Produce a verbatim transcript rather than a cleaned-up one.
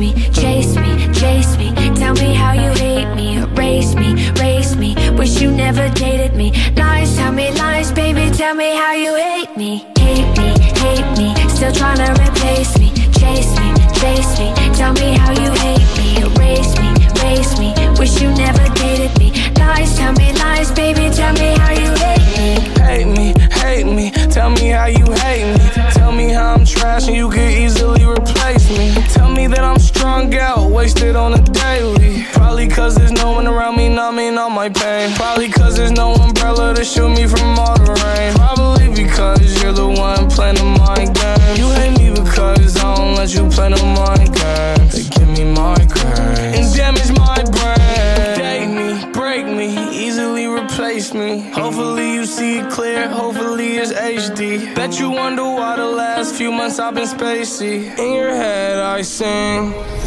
me, chase me, chase me. Tell me how you hate me, erase me, erase me. Wish you never dated me. Lies, tell me lies, baby, tell me how you hate me. Hate me, hate me, still tryna replace me. Chase me, chase me, tell me how you hate me. Erase me, erase me, wish you never dated me. Lies, tell me lies, baby, tell me how you hate me. Hate me, hate me, tell me how you hate me. Tell me how I'm trash and you could easily replace me. Tell me that I'm strung out, wasted on a daily. Probably cause there's no one around me numbing all my pain. Probably cause there's no umbrella to shield me from all the rain. Probably because you're the one playing the mind game. You hate me because I don't let you play no mind games. They give me migraines and damage my brain. Date me, break me, easily replace me. Hopefully you see it clear, hopefully it's H D. Bet you wonder why the last few months I've been spacey. In your head I sing.